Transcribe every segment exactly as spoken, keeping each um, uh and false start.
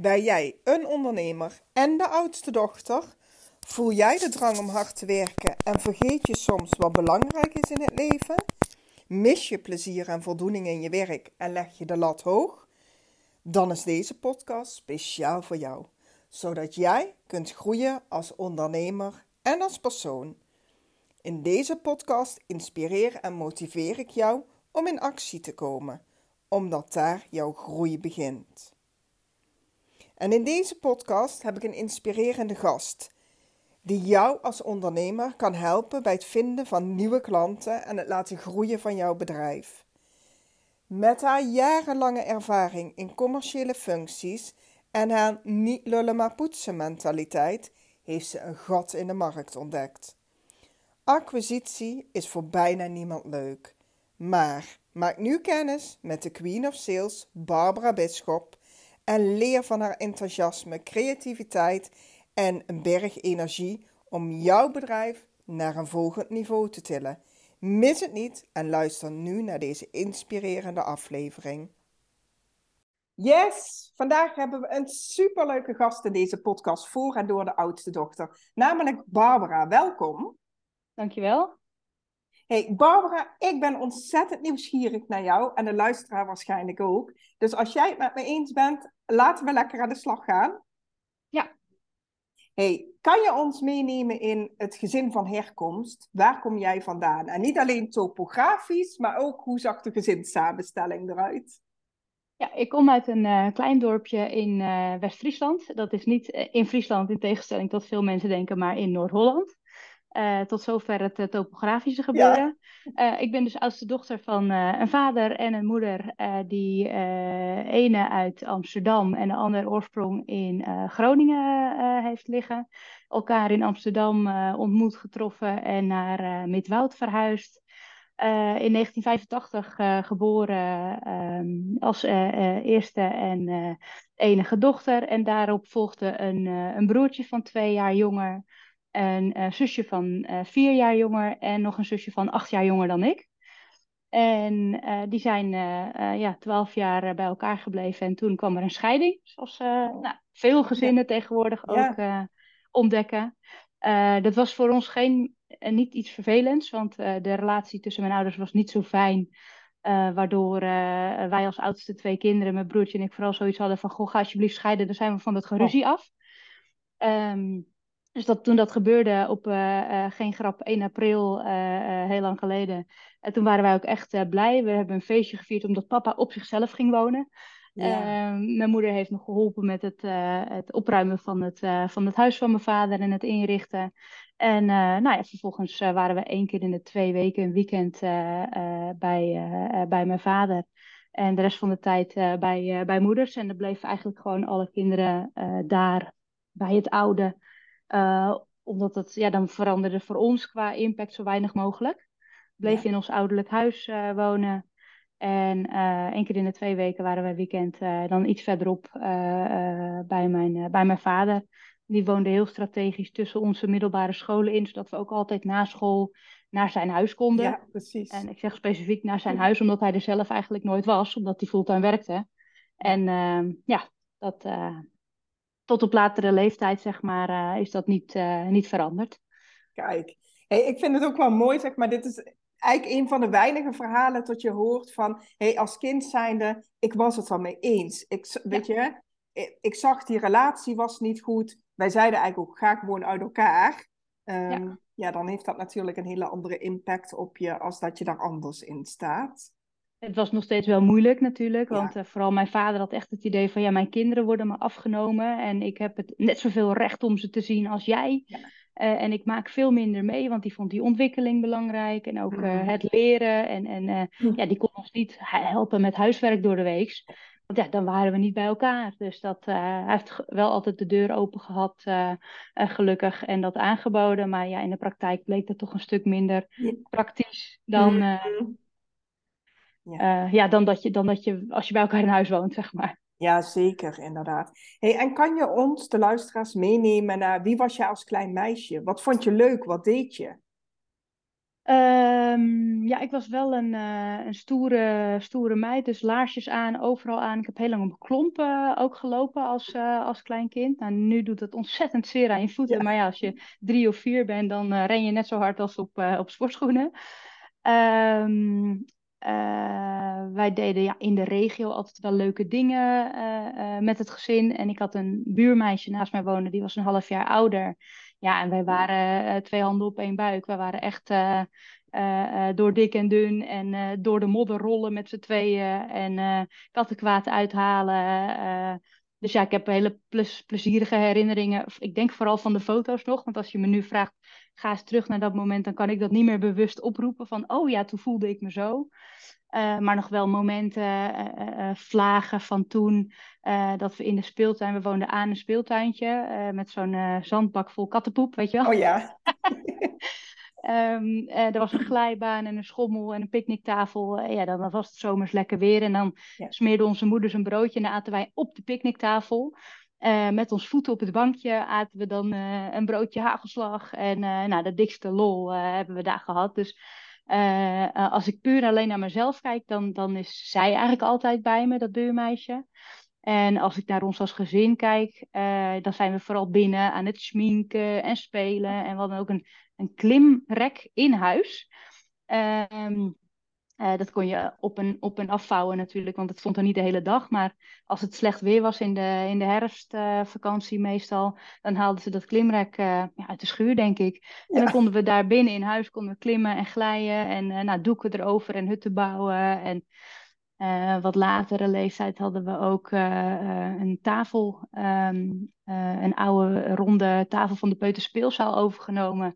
Ben jij een ondernemer en de oudste dochter? Voel jij de drang om hard te werken en vergeet je soms wat belangrijk is in het leven? Mis je plezier en voldoening in je werk en leg je de lat hoog? Dan is deze podcast speciaal voor jou, zodat jij kunt groeien als ondernemer en als persoon. In deze podcast inspireer en motiveer ik jou om in actie te komen, omdat daar jouw groei begint. En in deze podcast heb ik een inspirerende gast, die jou als ondernemer kan helpen bij het vinden van nieuwe klanten en het laten groeien van jouw bedrijf. Met haar jarenlange ervaring in commerciële functies en haar niet lullen maar poetsen mentaliteit heeft ze een gat in de markt ontdekt. Acquisitie is voor bijna niemand leuk, maar maak nu kennis met de Queen of Sales, Barbara Bisschop, en leer van haar enthousiasme, creativiteit en een berg energie om jouw bedrijf naar een volgend niveau te tillen. Mis het niet en luister nu naar deze inspirerende aflevering. Yes, vandaag hebben we een superleuke gast in deze podcast voor en door de oudste dochter. Namelijk Barbara, welkom. Dankjewel. Hey Barbara, ik ben ontzettend nieuwsgierig naar jou en de luisteraar waarschijnlijk ook. Dus als jij het met me eens bent, laten we lekker aan de slag gaan. Ja. Hey, kan je ons meenemen in het gezin van herkomst? Waar kom jij vandaan? En niet alleen topografisch, maar ook hoe zag de gezinssamenstelling eruit? Ja, ik kom uit een uh, klein dorpje in uh, West-Friesland. Dat is niet uh, in Friesland in tegenstelling tot veel mensen denken, maar in Noord-Holland. Uh, tot zover het uh, topografische gebeuren. Ja. Uh, ik ben dus oudste dochter van uh, een vader en een moeder. Uh, die uh, ene uit Amsterdam en de ander oorsprong in uh, Groningen uh, heeft liggen. Elkaar in Amsterdam uh, ontmoet, getroffen en naar uh, Midwoud verhuisd. Uh, in negentien vijfentachtig uh, geboren uh, als uh, uh, eerste en uh, enige dochter. En daarop volgde een, uh, een broertje van twee jaar jonger. Een uh, zusje van uh, vier jaar jonger en nog een zusje van acht jaar jonger dan ik. En uh, die zijn uh, uh, ja, twaalf jaar uh, bij elkaar gebleven en toen kwam er een scheiding. Zoals uh, nou, veel gezinnen ja. tegenwoordig ook ja. uh, ontdekken. Uh, dat was voor ons geen, uh, niet iets vervelends, want uh, de relatie tussen mijn ouders was niet zo fijn. Uh, waardoor uh, wij als oudste twee kinderen, mijn broertje en ik, vooral zoiets hadden van goh, ga alsjeblieft scheiden, dan zijn we van dat geruzie oh. af. Um, Dus dat, toen dat gebeurde op, uh, uh, geen grap, één april, uh, uh, heel lang geleden. En toen waren wij ook echt uh, blij. We hebben een feestje gevierd omdat papa op zichzelf ging wonen. Ja. Uh, mijn moeder heeft me geholpen met het, uh, het opruimen van het, uh, van het huis van mijn vader en het inrichten. En uh, nou ja, vervolgens uh, waren we één keer in de twee weken een weekend uh, uh, bij, uh, bij mijn vader. En de rest van de tijd uh, bij, uh, bij moeders. En dan bleven eigenlijk gewoon alle kinderen uh, daar bij het oude. Uh, omdat het, ja, dan veranderde voor ons qua impact zo weinig mogelijk. Bleef ja. in ons ouderlijk huis uh, wonen. En uh, één keer in de twee weken waren we weekend uh, dan iets verderop uh, uh, bij, mijn, uh, bij mijn vader. Die woonde heel strategisch tussen onze middelbare scholen in. Zodat we ook altijd na school naar zijn huis konden. Ja, precies. En ik zeg specifiek naar zijn huis, omdat hij er zelf eigenlijk nooit was. Omdat hij fulltime werkte. En uh, ja, dat... Uh, Tot op latere leeftijd, zeg maar, uh, is dat niet, uh, niet veranderd. Kijk, hey, ik vind het ook wel mooi, zeg maar. Dit is eigenlijk een van de weinige verhalen dat je hoort van... Hey, als kind zijnde, ik was het wel mee eens. Ik, weet ja. je, ik, ik zag die relatie was niet goed. Wij zeiden eigenlijk ook, ga ik gewoon uit elkaar. Um, ja. ja, dan heeft dat natuurlijk een hele andere impact op je... als dat je daar anders in staat. Het was nog steeds wel moeilijk natuurlijk, want ja. uh, vooral mijn vader had echt het idee van... ja, mijn kinderen worden me afgenomen en ik heb het net zoveel recht om ze te zien als jij. Ja. Uh, en ik maak veel minder mee, want die vond die ontwikkeling belangrijk en ook uh, het leren. En, en uh, ja. ja, die kon ons niet helpen met huiswerk door de week, want ja, dan waren we niet bij elkaar. Dus dat, uh, hij heeft wel altijd de deur open gehad, uh, uh, gelukkig, en dat aangeboden. Maar ja, in de praktijk bleek dat toch een stuk minder ja. praktisch dan... Uh, Ja, uh, ja dan, dat je, dan dat je als je bij elkaar in huis woont, zeg maar. Ja, zeker, inderdaad. Hey, en kan je ons, de luisteraars, meenemen naar wie was jij als klein meisje? Wat vond je leuk? Wat deed je? Um, ja, ik was wel een, uh, een stoere, stoere meid, dus laarsjes aan, overal aan. Ik heb heel lang op klompen uh, ook gelopen als, uh, als klein kind. Nou, nu doet dat ontzettend zeer aan je voeten, ja. Maar ja, als je drie of vier bent, dan uh, ren je net zo hard als op, uh, op sportschoenen. Um, uh, wij deden ja, in de regio altijd wel leuke dingen uh, uh, met het gezin. En ik had een buurmeisje naast mij wonen, die was een half jaar ouder. Ja, en wij waren uh, twee handen op één buik. Wij waren echt uh, uh, door dik en dun en uh, door de modder rollen met z'n tweeën. En uh, kattenkwaad uithalen. Uh, dus ja, ik heb hele plus, plezierige herinneringen. Ik denk vooral van de foto's nog. Want als je me nu vraagt, ga eens terug naar dat moment. Dan kan ik dat niet meer bewust oproepen van, oh ja, toen voelde ik me zo. Uh, maar nog wel momenten, uh, uh, vlagen van toen, uh, dat we in de speeltuin, we woonden aan een speeltuintje uh, met zo'n uh, zandbak vol kattenpoep, weet je wel? Oh ja. um, uh, er was een glijbaan en een schommel en een picknicktafel. Uh, ja, dan, dan was het zomers lekker weer en dan ja. smeerde onze moeders een broodje en dan aten wij op de picknicktafel. Uh, met ons voeten op het bankje aten we dan uh, een broodje hagelslag en uh, nou, de dikste lol uh, hebben we daar gehad, dus... Uh, uh, als ik puur alleen naar mezelf kijk, dan, dan is zij eigenlijk altijd bij me, dat buurmeisje. En als ik naar ons als gezin kijk, uh, dan zijn we vooral binnen aan het schminken en spelen. En we hadden ook een, een klimrek in huis. Uh, um, uh, dat kon je op en, op en afvouwen natuurlijk, want het stond er niet de hele dag. Maar als het slecht weer was in de, in de herfstvakantie uh, meestal, dan haalden ze dat klimrek uh, ja, uit de schuur, denk ik. En ja. dan konden we daar binnen in huis konden we klimmen en glijden en uh, nou, doeken erover en hutten bouwen. En uh, wat latere leeftijd hadden we ook uh, uh, een tafel, um, uh, een oude ronde tafel van de peuterspeelzaal overgenomen.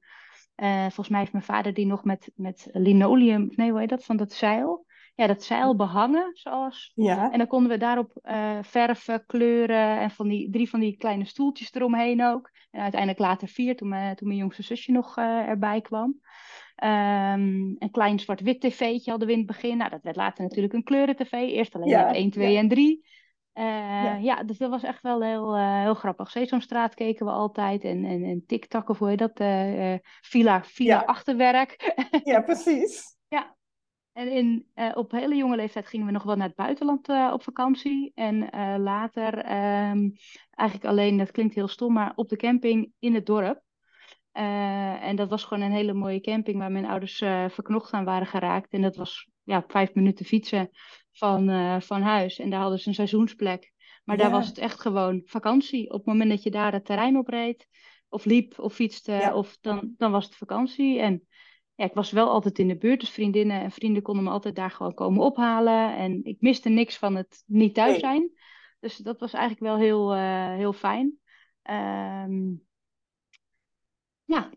Uh, volgens mij heeft mijn vader die nog met, met linoleum, nee hoe heet dat, van dat zeil. Ja, dat zeil behangen, zoals. Ja. En dan konden we daarop uh, verven, kleuren en van die, drie van die kleine stoeltjes eromheen ook. En uiteindelijk later vier, toen, uh, toen mijn jongste zusje nog uh, erbij kwam. Um, een klein zwart-wit tv'tje hadden we in het begin. Nou, dat werd later natuurlijk een kleuren-tv. Eerst alleen ja. met één, twee en drie. Uh, ja. ja, dus dat was echt wel heel, uh, heel grappig. Sesamstraat keken we altijd en, en, en TikTok of hoe heet dat? Uh, uh, villa villa ja. achterwerk. Ja, precies. Ja. En in, uh, op hele jonge leeftijd gingen we nog wel naar het buitenland uh, op vakantie. En uh, later, um, eigenlijk alleen, dat klinkt heel stom, maar op de camping in het dorp. Uh, en dat was gewoon een hele mooie camping waar mijn ouders uh, verknocht aan waren geraakt. En dat was ja, vijf minuten fietsen van, uh, van huis. En daar hadden ze een seizoensplek. Maar ja. daar was het echt gewoon vakantie. Op het moment dat je daar het terrein op reed, of liep, of fietste, ja. of dan, dan was het vakantie. En ja, ik was wel altijd in de buurt. Dus vriendinnen en vrienden konden me altijd daar gewoon komen ophalen. En ik miste niks van het niet thuis zijn. Nee. Dus dat was eigenlijk wel heel, uh, heel fijn. Um, Ja,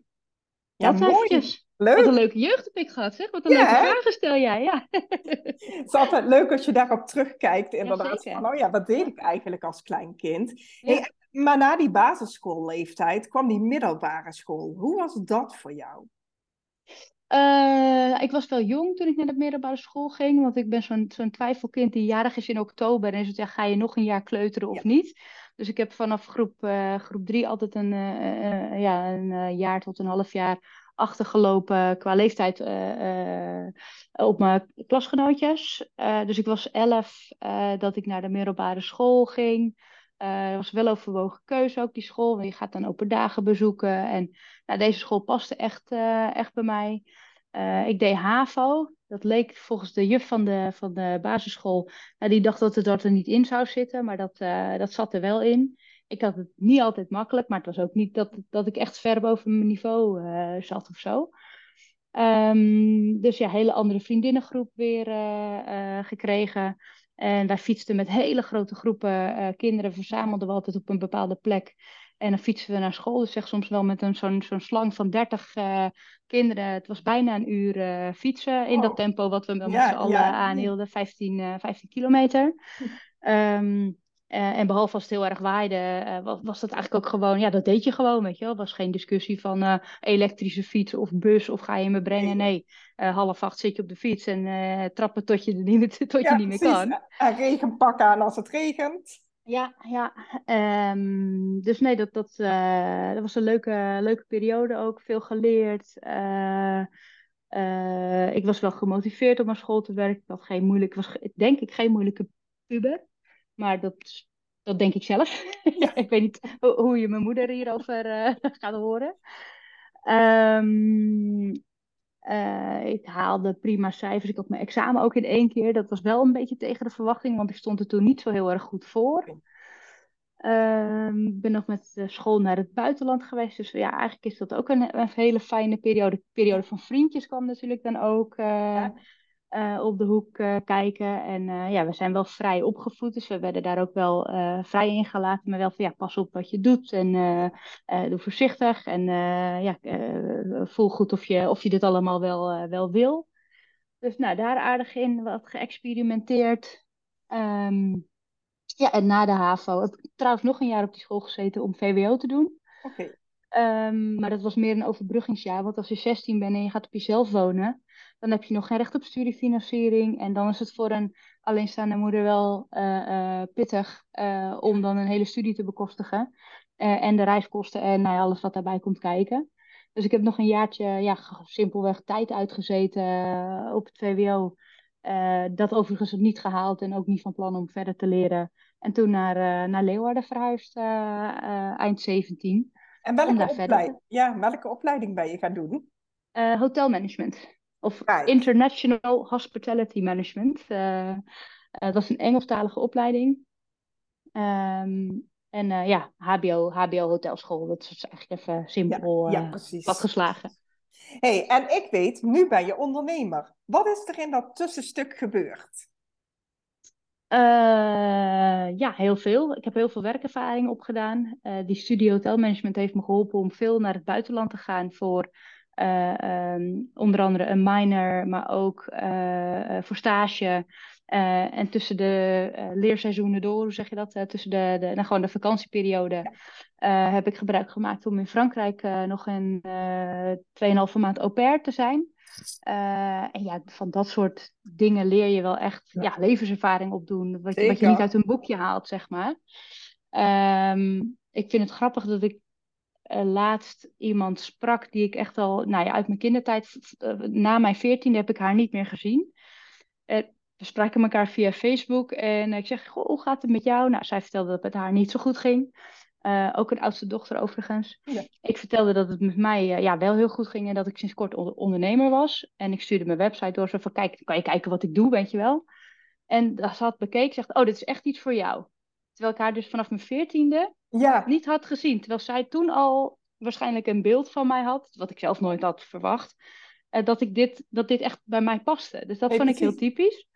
ja dat mooi. Leuk. Wat een leuke jeugd heb ik gehad, zeg. Wat een ja, leuke hè? vragen stel jij, ja. Het is altijd leuk als je daarop terugkijkt. Inderdaad, ja, van, oh ja, wat deed ik eigenlijk als klein kind? Ja. Hey, maar na die basisschoolleeftijd kwam die middelbare school. Hoe was dat voor jou? Uh, ik was wel jong toen ik naar de middelbare school ging. Want ik ben zo'n, zo'n twijfelkind die jarig is in oktober. En zegt, ja, ga je nog een jaar kleuteren of ja. niet? Dus ik heb vanaf groep, uh, groep drie altijd een, uh, uh, ja, een uh, jaar tot een half jaar achtergelopen qua leeftijd uh, uh, op mijn klasgenootjes. Uh, dus ik was elf uh, dat ik naar de middelbare school ging. Uh, er was wel overwogen keuze ook, die school. Want je gaat dan open dagen bezoeken. En nou, deze school paste echt, uh, echt bij mij. Uh, ik deed HAVO. Dat leek volgens de juf van de, van de basisschool. Nou, die dacht dat het dat er niet in zou zitten. Maar dat, uh, dat zat er wel in. Ik had het niet altijd makkelijk. Maar het was ook niet dat, dat ik echt ver boven mijn niveau uh, zat of zo. Um, dus ja, hele andere vriendinnengroep weer uh, uh, gekregen. En wij fietsten met hele grote groepen uh, kinderen. Verzamelden we altijd op een bepaalde plek. En dan fietsten we naar school. Dus zeg soms wel met een, zo'n, zo'n slang van dertig uh, kinderen. Het was bijna een uur uh, fietsen. In oh. dat tempo wat we met ja, z'n allen ja. aanhielden. vijftien, uh, vijftien kilometer. Um, Uh, en behalve als het heel erg waaide, uh, was, was dat eigenlijk ook gewoon... Ja, dat deed je gewoon, weet je wel. Er was geen discussie van uh, elektrische fiets of bus of ga je me brengen. Nee, uh, half acht zit je op de fiets en uh, trappen tot je, niet, tot ja, je niet meer precies. kan. En regenpak aan als het regent. Ja, ja. Um, dus nee, dat, dat, uh, dat was een leuke, leuke periode ook. Veel geleerd. Uh, Uh, ik was wel gemotiveerd om aan school te werken. Ik had geen moeilijke, was denk ik geen moeilijke puber. Maar dat, dat denk ik zelf. Ja. Ik weet niet ho- hoe je mijn moeder hierover uh, gaat horen. Um, uh, ik haalde prima cijfers. Ik had mijn examen ook in één keer. Dat was wel een beetje tegen de verwachting, want ik stond er toen niet zo heel erg goed voor. Ik uh, ben nog met school naar het buitenland geweest. Dus ja, eigenlijk is dat ook een, een hele fijne periode. De periode van vriendjes kwam natuurlijk dan ook uh, ja. uh, op de hoek uh, kijken. En uh, ja, we zijn wel vrij opgevoed. Dus we werden daar ook wel uh, vrij in gelaten. Maar wel van ja, pas op wat je doet. En uh, uh, doe voorzichtig. En uh, ja, uh, voel goed of je, of je dit allemaal wel, uh, wel wil. Dus nou, daar aardig in. Wat geëxperimenteerd. Um, Ja, en na de HAVO. Ik heb trouwens nog een jaar op die school gezeten om V W O te doen. Oké. Okay. Um, maar dat was meer een overbruggingsjaar. Want als je zestien bent en je gaat op jezelf wonen, dan heb je nog geen recht op studiefinanciering. En dan is het voor een alleenstaande moeder wel uh, uh, pittig uh, om dan een hele studie te bekostigen. Uh, en de reiskosten en nou ja, alles wat daarbij komt kijken. Dus ik heb nog een jaartje ja, simpelweg tijd uitgezeten op het V W O. Uh, dat overigens niet gehaald en ook niet van plan om verder te leren. En toen naar, uh, naar Leeuwarden verhuisd, uh, uh, eind zeventien. En welke, opleiding, ja, welke opleiding ben je gaan doen? Uh, hotelmanagement. Of right. International Hospitality Management. Uh, uh, dat was een Engelstalige opleiding. Um, en uh, ja, H B O, H B O hotelschool. Dat is eigenlijk even simpel ja, ja, uh, platgeslagen. Hey, en ik weet, nu ben je ondernemer. Wat is er in dat tussenstuk gebeurd? Uh, ja, heel veel. Ik heb heel veel werkervaring opgedaan. Uh, die studie hotelmanagement heeft me geholpen om veel naar het buitenland te gaan voor uh, um, onder andere een minor, maar ook uh, voor stage. Uh, en tussen de uh, leerseizoenen door, hoe zeg je dat? Uh, tussen de, de, nou, gewoon de vakantieperiode uh, heb ik gebruik gemaakt om in Frankrijk uh, nog een uh, tweeënhalve maand au pair te zijn. Uh, en ja, van dat soort dingen leer je wel echt ja. Ja, levenservaring opdoen. Wat, wat je niet uit een boekje haalt, zeg maar. Um, ik vind het grappig dat ik uh, laatst iemand sprak die ik echt al nou ja, uit mijn kindertijd, uh, na mijn veertiende heb ik haar niet meer gezien. Uh, We spraken elkaar via Facebook en ik zeg, goh, hoe gaat het met jou? Nou, zij vertelde dat het met haar niet zo goed ging. Uh, ook een oudste dochter overigens. Ja. Ik vertelde dat het met mij uh, ja, wel heel goed ging en dat ik sinds kort onder- ondernemer was. En ik stuurde mijn website door, zo van, kijk, kan je kijken wat ik doe, weet je wel. En ze had bekeken, zegt, oh, dit is echt iets voor jou. Terwijl ik haar dus vanaf mijn veertiende ja. niet had gezien. Terwijl zij toen al waarschijnlijk een beeld van mij had, wat ik zelf nooit had verwacht. Uh, dat, ik dit, dat dit echt bij mij paste. Dus dat nee, vond ik precies. heel typisch.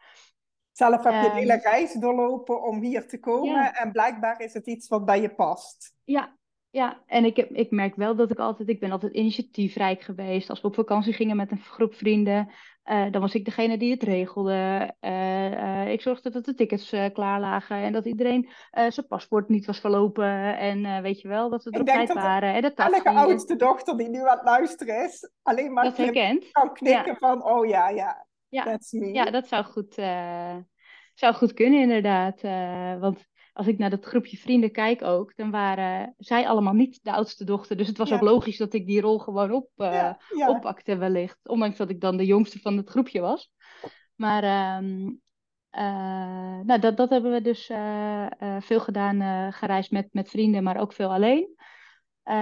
Zelf heb je een hele reis doorlopen om hier te komen. Yeah. En blijkbaar is het iets wat bij je past. Ja, ja. En ik, heb, ik merk wel dat ik altijd... Ik ben altijd initiatiefrijk geweest. Als we op vakantie gingen met een groep vrienden... Uh, dan was ik degene die het regelde. Uh, uh, ik zorgde dat de tickets uh, klaar lagen. En dat iedereen uh, zijn paspoort niet was verlopen. En uh, weet je wel, dat we er op tijd waren. En de taxi. Elke oudste dochter die nu aan het luisteren is... alleen maar kan knikken ja. van... oh ja, ja. Ja, ja, dat zou goed, uh, zou goed kunnen inderdaad. Uh, want als ik naar dat groepje vrienden kijk ook, dan waren zij allemaal niet de oudste dochter. Dus het was ja. ook logisch dat ik die rol gewoon op, uh, ja, ja. oppakte wellicht. Ondanks dat ik dan de jongste van het groepje was. Maar um, uh, nou, dat, dat hebben we dus uh, uh, veel gedaan, uh, gereisd met, met vrienden, maar ook veel alleen. Uh,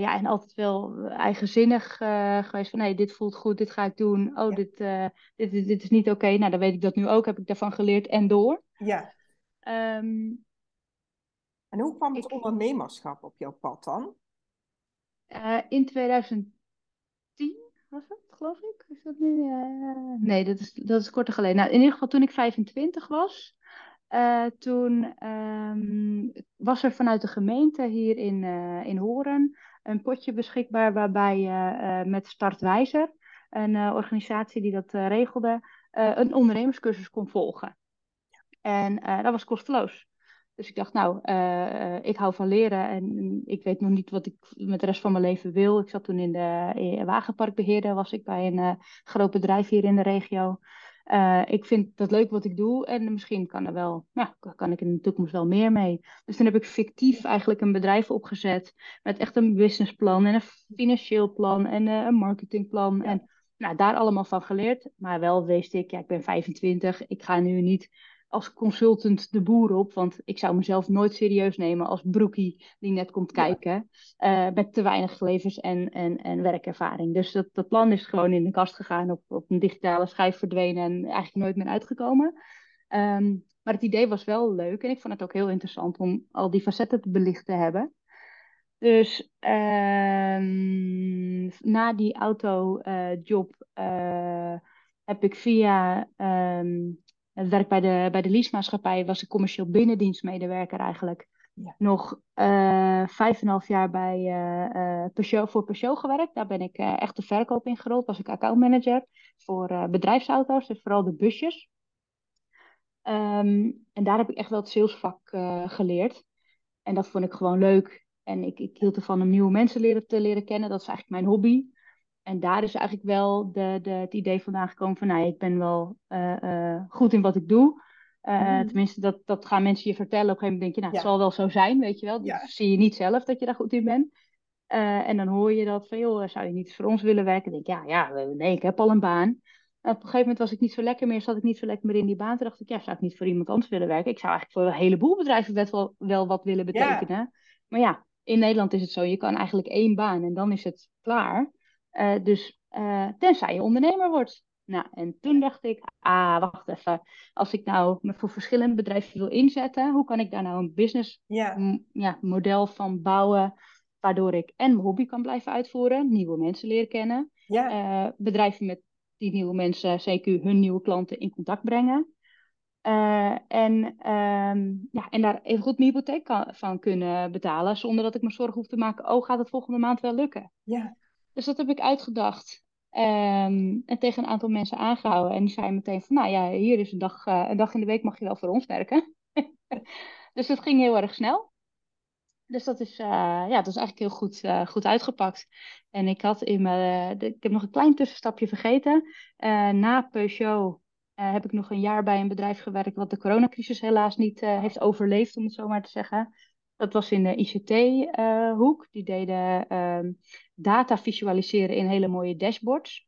ja, en altijd wel eigenzinnig uh, geweest van, hé, hey, dit voelt goed, dit ga ik doen. Oh, ja. dit, uh, dit, dit, dit is niet oké. Okay. Nou, dan weet ik dat nu ook. Heb ik daarvan geleerd en door. Ja. Um, en hoe kwam het ik, ondernemerschap op jouw pad dan? Uh, in tweeduizend tien was het, geloof ik. Is dat nu? Uh, nee, dat is, dat is korter geleden. Nou, in ieder geval toen ik vijfentwintig was... Uh, toen um, was er vanuit de gemeente hier in, uh, in Horen een potje beschikbaar waarbij uh, uh, met Startwijzer, een uh, organisatie die dat uh, regelde, uh, een ondernemerscursus kon volgen. En uh, dat was kosteloos. Dus ik dacht, nou, uh, ik hou van leren en ik weet nog niet wat ik met de rest van mijn leven wil. Ik zat toen in de in wagenparkbeheerder, was ik bij een uh, groot bedrijf hier in de regio. Uh, ik vind dat leuk wat ik doe en misschien kan, er wel, ja, kan ik in de toekomst wel meer mee. Dus toen heb ik fictief eigenlijk een bedrijf opgezet met echt een businessplan en een financieel plan en uh, een marketingplan. Ja. En Nou, daar allemaal van geleerd. Maar wel wist ik, ja, ik ben vijfentwintig. Ik ga nu niet als consultant de boer op. Want ik zou mezelf nooit serieus nemen als broekie die net komt kijken. Ja. Uh, met te weinig levens en, en, en werkervaring. Dus dat, dat plan is gewoon in de kast gegaan. Op, op een digitale schijf verdwenen. En eigenlijk nooit meer uitgekomen. Um, maar het idee was wel leuk. En ik vond het ook heel interessant om al die facetten te belicht te hebben. Dus uh, na die autojob uh, uh, heb ik via uh, het werk bij de, bij de leasemaatschappij, was ik commercieel binnendienstmedewerker eigenlijk, ja. nog uh, vijf en een half jaar bij, uh, Peugeot, voor Peugeot gewerkt. Daar ben ik uh, echt de verkoop in gerold, was ik accountmanager voor uh, bedrijfsauto's, dus vooral de busjes. Um, en daar heb ik echt wel het salesvak uh, geleerd. En dat vond ik gewoon leuk. En ik, ik hield ervan om nieuwe mensen leren, te leren kennen. Dat is eigenlijk mijn hobby. En daar is eigenlijk wel de, de, het idee vandaan gekomen van... Nou, ik ben wel uh, uh, goed in wat ik doe. Uh, mm. Tenminste, dat, dat gaan mensen je vertellen. Op een gegeven moment denk je, nou, het ja. zal wel zo zijn, weet je wel. Dat ja. zie je niet zelf dat je daar goed in bent. Uh, en dan hoor je dat van, joh, zou je niet voor ons willen werken? Dan denk ik, ja, ja, nee, ik heb al een baan. En op een gegeven moment was ik niet zo lekker meer, zat ik niet zo lekker meer in die baan. Toen dacht ik, ja, zou ik niet voor iemand anders willen werken? Ik zou eigenlijk voor een heleboel bedrijven best wel, wel wat willen betekenen. Ja. Maar ja... In Nederland is het zo, je kan eigenlijk één baan en dan is het klaar. Uh, dus uh, tenzij je ondernemer wordt. Nou, en toen dacht ik, ah, wacht even. Als ik nou me voor verschillende bedrijven wil inzetten, hoe kan ik daar nou een business ja. M- ja, model van bouwen, waardoor ik en mijn hobby kan blijven uitvoeren, nieuwe mensen leren kennen. Ja. Uh, bedrijven met die nieuwe mensen, C Q, hun nieuwe klanten in contact brengen. Uh, en, um, ja, en daar even goed mijn hypotheek kan, van kunnen betalen. Zonder dat ik me zorgen hoef te maken. Oh, gaat het volgende maand wel lukken? Ja. Dus dat heb ik uitgedacht. Um, en tegen een aantal mensen aangehouden. En die zeiden meteen van, nou ja, hier is een dag, uh, een dag in de week mag je wel voor ons werken. Dus dat ging heel erg snel. Dus dat is, uh, ja, dat is eigenlijk heel goed, uh, goed uitgepakt. En ik had in mijn, uh, de, ik heb nog een klein tussenstapje vergeten. Uh, na Peugeot... Uh, heb ik nog een jaar bij een bedrijf gewerkt wat de coronacrisis helaas niet uh, heeft overleefd, om het zo maar te zeggen. Dat was in de I C T-hoek. Uh, die deden uh, data visualiseren in hele mooie dashboards.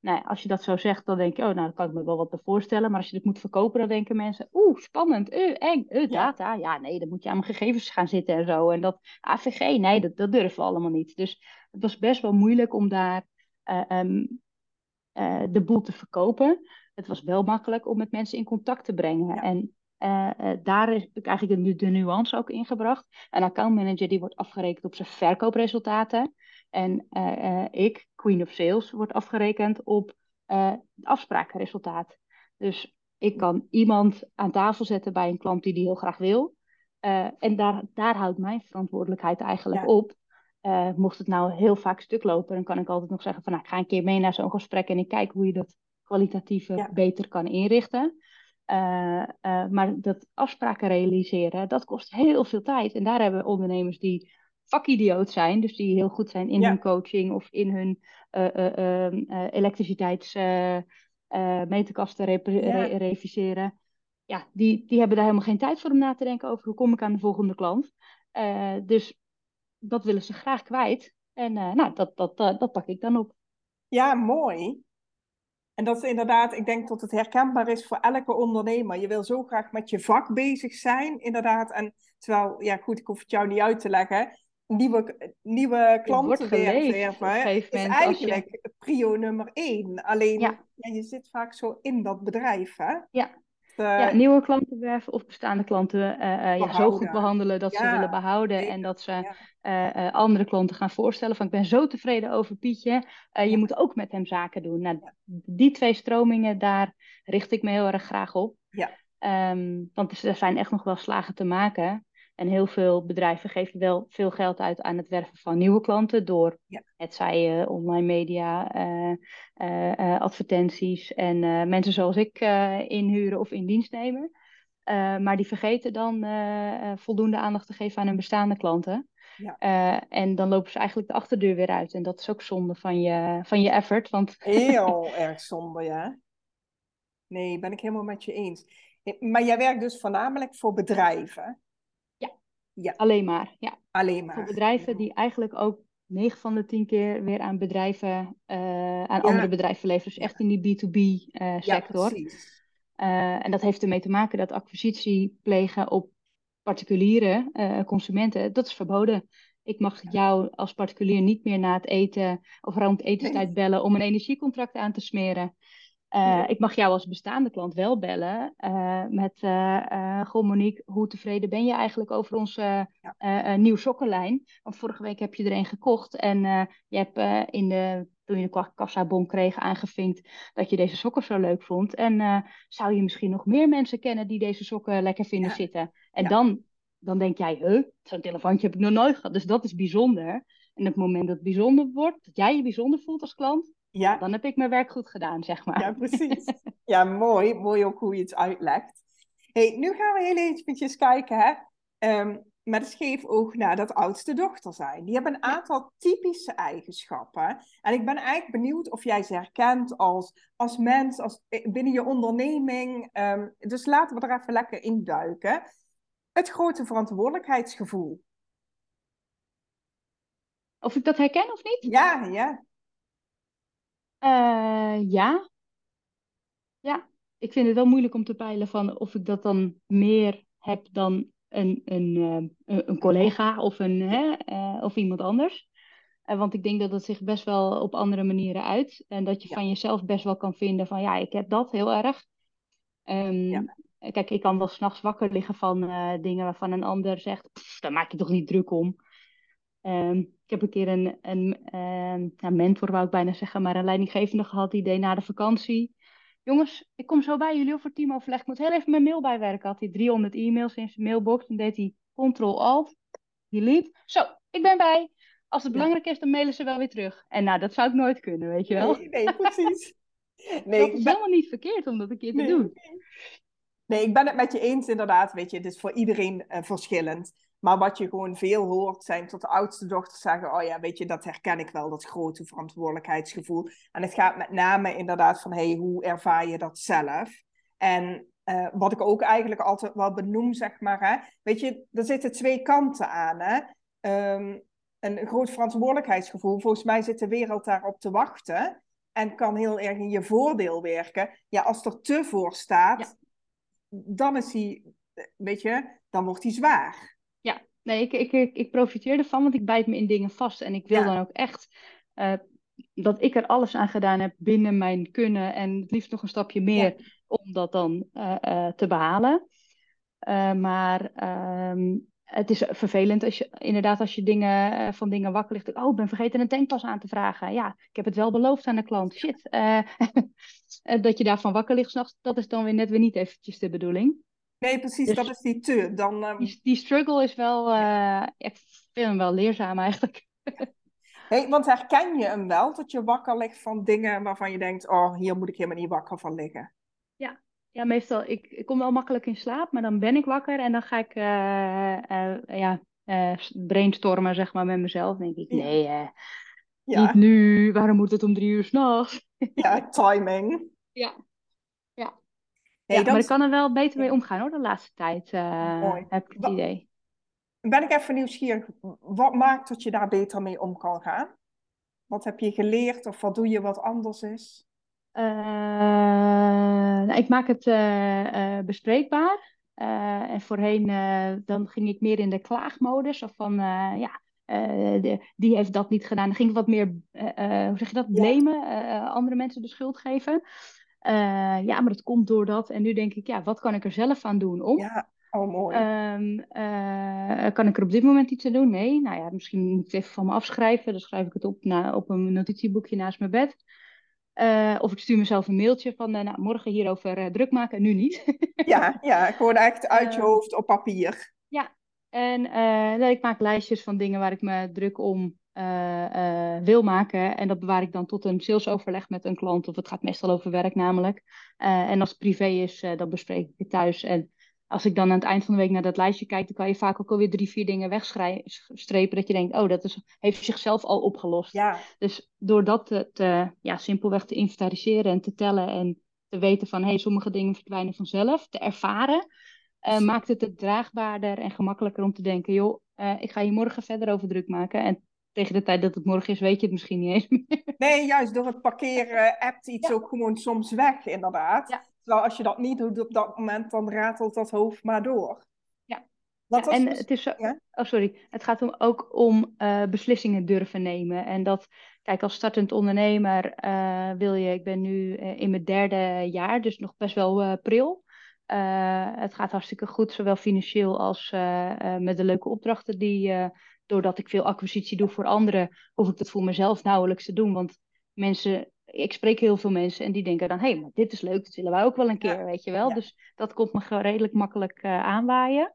Nou, als je dat zo zegt, dan denk je, oh, nou, daar kan ik me wel wat bij voorstellen. Maar als je dit moet verkopen, dan denken mensen, oeh, spannend, uh, eng, uh, data. Ja, nee, dan moet je aan mijn gegevens gaan zitten en zo. En dat A V G, nee, dat, dat durven we allemaal niet. Dus het was best wel moeilijk om daar uh, um, uh, de boel te verkopen. Het was wel makkelijk om met mensen in contact te brengen. Ja. En uh, uh, daar heb ik eigenlijk de, de nuance ook ingebracht. Een accountmanager die wordt afgerekend op zijn verkoopresultaten. En uh, uh, ik, Queen of Sales, word afgerekend op uh, het afspraakresultaat. Dus ik kan iemand aan tafel zetten bij een klant die die heel graag wil. Uh, en daar, daar houdt mijn verantwoordelijkheid eigenlijk ja. op. Uh, mocht het nou heel vaak stuk lopen, dan kan ik altijd nog zeggen van, nou, ik ga een keer mee naar zo'n gesprek en ik kijk hoe je dat kwalitatiever ja. beter kan inrichten. Uh, uh, maar dat afspraken realiseren, dat kost heel veel tijd. En daar hebben ondernemers die vakidioot zijn, dus die heel goed zijn in ja. hun coaching of in hun uh, uh, uh, uh, elektriciteitsmeterkasten uh, uh, re- ja. re- reviseren. Ja, die, die hebben daar helemaal geen tijd voor om na te denken over hoe kom ik aan de volgende klant. Uh, dus dat willen ze graag kwijt. En uh, nou, dat, dat, dat, dat pak ik dan op. Ja, mooi. En dat is inderdaad, ik denk dat het herkenbaar is voor elke ondernemer. Je wil zo graag met je vak bezig zijn, inderdaad. En terwijl, ja goed, ik hoef het jou niet uit te leggen. Nieuwe, nieuwe klanten werven is eigenlijk je... prio nummer één. Alleen, ja. Ja, je zit vaak zo in dat bedrijf, hè? Ja, de... ja nieuwe klanten werven of bestaande klanten uh, ja, zo goed behandelen dat ja. ze willen behouden. Zeker. En dat ze... Ja. Uh, uh, andere klanten gaan voorstellen van ik ben zo tevreden over Pietje, uh, je ja. moet ook met hem zaken doen. Nou, die twee stromingen, daar richt ik me heel erg graag op. Ja. Um, want er zijn echt nog wel slagen te maken. En heel veel bedrijven geven wel veel geld uit aan het werven van nieuwe klanten door ja. hetzij uh, online media, uh, uh, uh, advertenties en uh, mensen zoals ik uh, inhuren of in dienst nemen. Uh, maar die vergeten dan uh, uh, voldoende aandacht te geven aan hun bestaande klanten. Ja. Uh, en dan lopen ze eigenlijk de achterdeur weer uit. En dat is ook zonde van je, van je effort. Want... Heel erg zonde, ja. Nee, ben ik helemaal met je eens. Maar jij werkt dus voornamelijk voor bedrijven? Ja, ja. alleen maar. Ja. Alleen maar. Voor bedrijven die eigenlijk ook negen van de tien keer weer aan bedrijven, uh, aan ja. andere bedrijfsverlevers. Dus echt in die B twee B sector. Ja, precies. Uh, en dat heeft ermee te maken dat acquisitie plegen op particuliere uh, consumenten, dat is verboden. Ik mag ja. jou als particulier niet meer na het eten of rond etenstijd nee. bellen om een energiecontract aan te smeren. Uh, nee. Ik mag jou als bestaande klant wel bellen uh, met, uh, uh, goh Monique, hoe tevreden ben je eigenlijk over onze uh, ja. uh, uh, nieuwe sokkenlijn? Want vorige week heb je er een gekocht en uh, je hebt uh, in de... toen je de kassabon kreeg, aangevinkt dat je deze sokken zo leuk vond. En uh, zou je misschien nog meer mensen kennen die deze sokken lekker vinden ja. zitten? En ja. dan, dan denk jij, huh, zo'n telefoontje heb ik nog nooit gehad. Dus dat is bijzonder. En op het moment dat het bijzonder wordt, dat jij je bijzonder voelt als klant, ja. dan heb ik mijn werk goed gedaan, zeg maar. Ja, precies. Ja, mooi. Mooi ook hoe je het uitlegt. Hey, nu gaan we heel eventjes kijken, hè. Um, met scheef oog naar dat oudste dochter zijn. Die hebben een aantal typische eigenschappen. En ik ben eigenlijk benieuwd of jij ze herkent als, als mens, als, binnen je onderneming. Um, dus laten we er even lekker in duiken. Het grote verantwoordelijkheidsgevoel. Of ik dat herken of niet? Ja, ja. Uh, ja. Ja, ik vind het wel moeilijk om te peilen van of ik dat dan meer heb dan... Een, een, een collega of, een, hè, uh, of iemand anders. Uh, want ik denk dat het zich best wel op andere manieren uit. En dat je ja. van jezelf best wel kan vinden van ja, ik heb dat heel erg. Um, ja. Kijk, ik kan wel 's nachts wakker liggen van uh, dingen waarvan een ander zegt, pff, daar maak je toch niet druk om. Um, ik heb een keer een, een, een, een mentor, wou ik bijna zeggen, maar een leidinggevende gehad die deed na de vakantie. Jongens, ik kom zo bij jullie over teamoverleg. Ik moet heel even mijn mail bijwerken. Had hij driehonderd e-mails in zijn mailbox. Dan deed hij control alt, delete. Zo, ik ben bij. Als het belangrijk is, dan mailen ze wel weer terug. En nou, dat zou ik nooit kunnen, weet je wel. Nee, nee, precies. Nee, dat is ben... helemaal niet verkeerd om dat een keer te nee, doen. Nee. nee, ik ben het met je eens inderdaad. Weet je, het is voor iedereen uh, verschillend. Maar wat je gewoon veel hoort zijn tot de oudste dochters zeggen, oh ja, weet je, dat herken ik wel, dat grote verantwoordelijkheidsgevoel. En het gaat met name inderdaad van, hey, hoe ervaar je dat zelf? En uh, wat ik ook eigenlijk altijd wel benoem, zeg maar, hè, weet je, er zitten twee kanten aan. Hè? Um, een groot verantwoordelijkheidsgevoel, volgens mij zit de wereld daarop te wachten en kan heel erg in je voordeel werken. Ja, als er te voor staat, ja. dan is die, weet je, dan wordt die zwaar. Ja, nee, ik, ik, ik, ik profiteer ervan, want ik bijt me in dingen vast. En ik wil ja. dan ook echt uh, dat ik er alles aan gedaan heb binnen mijn kunnen. En het liefst nog een stapje meer ja. om dat dan uh, uh, te behalen. Uh, maar um, het is vervelend als je inderdaad als je dingen uh, van dingen wakker ligt. Oh, ik ben vergeten een tankpas aan te vragen. Ja, ik heb het wel beloofd aan de klant. Shit, uh, dat je daarvan wakker ligt 's nachts, dat is dan weer net weer niet eventjes de bedoeling. Nee, precies, dus, dat is die te. Dan, um... die, die struggle is wel, uh, ik vind hem wel leerzaam eigenlijk. Hey, want herken je hem wel, dat je wakker ligt van dingen waarvan je denkt, oh, hier moet ik helemaal niet wakker van liggen? Ja, ja meestal, ik, ik kom wel makkelijk in slaap, maar dan ben ik wakker en dan ga ik uh, uh, ja, uh, brainstormen, zeg maar, met mezelf. Dan denk ik, nee, uh, ja. niet nu, waarom moet het om drie uur 's nachts? Ja, timing. Ja. Ja, ja, maar dat... ik kan er wel beter mee omgaan hoor, de laatste tijd uh, heb ik het wat... idee. Ben ik even nieuwsgierig, wat maakt dat je daar beter mee om kan gaan? Wat heb je geleerd of wat doe je wat anders is? Uh, nou, ik maak het uh, uh, bespreekbaar. Uh, en voorheen uh, dan ging ik meer in de klaagmodus of van uh, ja, uh, de, die heeft dat niet gedaan. Dan ging ik wat meer, uh, uh, hoe zeg je dat, blamen, ja. uh, andere mensen de schuld geven. Uh, ja, maar dat komt door dat. En nu denk ik, ja, wat kan ik er zelf aan doen om? Ja, oh mooi. Um, uh, kan ik er op dit moment iets aan doen? Nee. Nou ja, misschien moet ik het even van me afschrijven. Dan schrijf ik het op, na, op een notitieboekje naast mijn bed. Uh, of ik stuur mezelf een mailtje van, uh, nou, morgen hierover uh, druk maken en nu niet. ja, ja, gewoon echt uit je uh, hoofd op papier. Ja, en uh, ik maak lijstjes van dingen waar ik me druk om... Uh, uh, wil maken en dat bewaar ik dan tot een salesoverleg met een klant of het gaat meestal over werk namelijk uh, en als het privé is uh, dan bespreek ik het thuis en als ik dan aan het eind van de week naar dat lijstje kijk dan kan je vaak ook alweer drie vier dingen wegstrepen dat je denkt oh dat is, heeft zichzelf al opgelost ja. Dus door dat te, te, ja, simpelweg te inventariseren en te tellen en te weten van hey, sommige dingen verdwijnen vanzelf te ervaren uh, maakt het het draagbaarder en gemakkelijker om te denken joh uh, ik ga hier morgen verder over druk maken en tegen de tijd dat het morgen is, weet je het misschien niet eens meer. Nee, juist door het parkeren appt iets ja. ook gewoon soms weg, inderdaad. Ja. Terwijl als je dat niet doet op dat moment, dan ratelt dat hoofd maar door. Ja, ja en bes- het is zo, ja? oh, sorry. Het gaat ook om uh, beslissingen durven nemen. En dat, kijk, als startend ondernemer uh, wil je, ik ben nu uh, in mijn derde jaar, dus nog best wel uh, pril. Uh, het gaat hartstikke goed, zowel financieel als uh, uh, met de leuke opdrachten die... Uh, doordat ik veel acquisitie doe voor anderen, hoef ik dat voor mezelf nauwelijks te doen. Want mensen, ik spreek heel veel mensen en die denken dan... hé, hey, maar dit is leuk, dat willen wij ook wel een keer, ja. weet je wel. Ja. Dus dat komt me redelijk makkelijk uh, aanwaaien.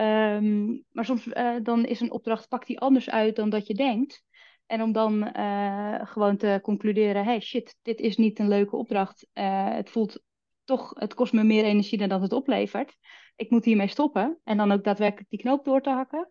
Um, maar soms uh, dan is een opdracht, pakt die anders uit dan dat je denkt. En om dan uh, gewoon te concluderen... hé, hey, shit, dit is niet een leuke opdracht. Uh, het voelt toch, het kost me meer energie dan dat het oplevert. Ik moet hiermee stoppen. En dan ook daadwerkelijk die knoop door te hakken...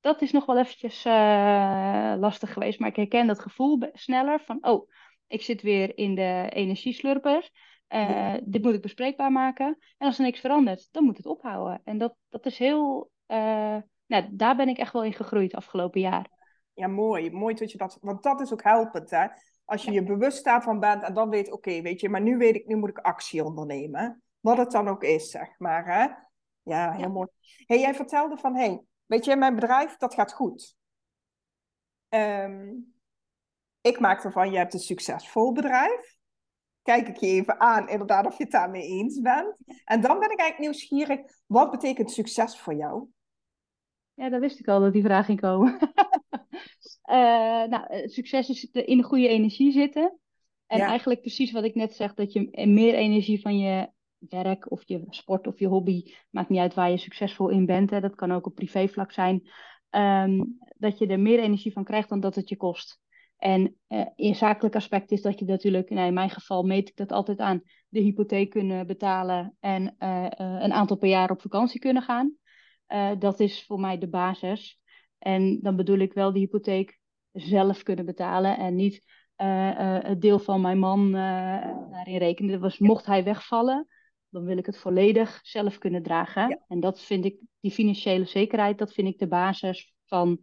Dat is nog wel eventjes uh, lastig geweest. Maar ik herken dat gevoel be- sneller van... oh, ik zit weer in de energieslurpers. Uh, ja. Dit moet ik bespreekbaar maken. En als er niks verandert, dan moet het ophouden. En dat, dat is heel... Uh, nou, daar ben ik echt wel in gegroeid afgelopen jaar. Ja, mooi. Mooi dat je dat... Want dat is ook helpend, hè? Als je ja. je bewust daarvan bent en dan weet... oké, okay, weet je, maar nu weet ik... nu moet ik actie ondernemen. Wat het dan ook is, zeg maar, hè? Ja, heel ja. mooi. Hey, jij vertelde van... hey, weet je, mijn bedrijf, dat gaat goed. Um, ik maak ervan, je hebt een succesvol bedrijf. Kijk ik je even aan, inderdaad, of je het daarmee eens bent. En dan ben ik eigenlijk nieuwsgierig, wat betekent succes voor jou? Ja, dat wist ik al, dat die vraag ging komen. uh, nou, succes is in de goede energie zitten. En ja. eigenlijk precies wat ik net zeg, dat je meer energie van je... werk of je sport of je hobby, maakt niet uit waar je succesvol in bent, hè. Dat kan ook op privévlak zijn, um, dat je er meer energie van krijgt dan dat het je kost. En uh, in zakelijk aspect is dat je natuurlijk, nou, in mijn geval meet ik dat altijd aan, de hypotheek kunnen betalen en uh, uh, een aantal per jaar op vakantie kunnen gaan. Uh, dat is voor mij de basis. En dan bedoel ik wel de hypotheek zelf kunnen betalen en niet uh, uh, het deel van mijn man uh, daarin rekenen. Dat was, mocht hij wegvallen, dan wil ik het volledig zelf kunnen dragen. Ja. En dat vind ik, die financiële zekerheid, dat vind ik de basis van...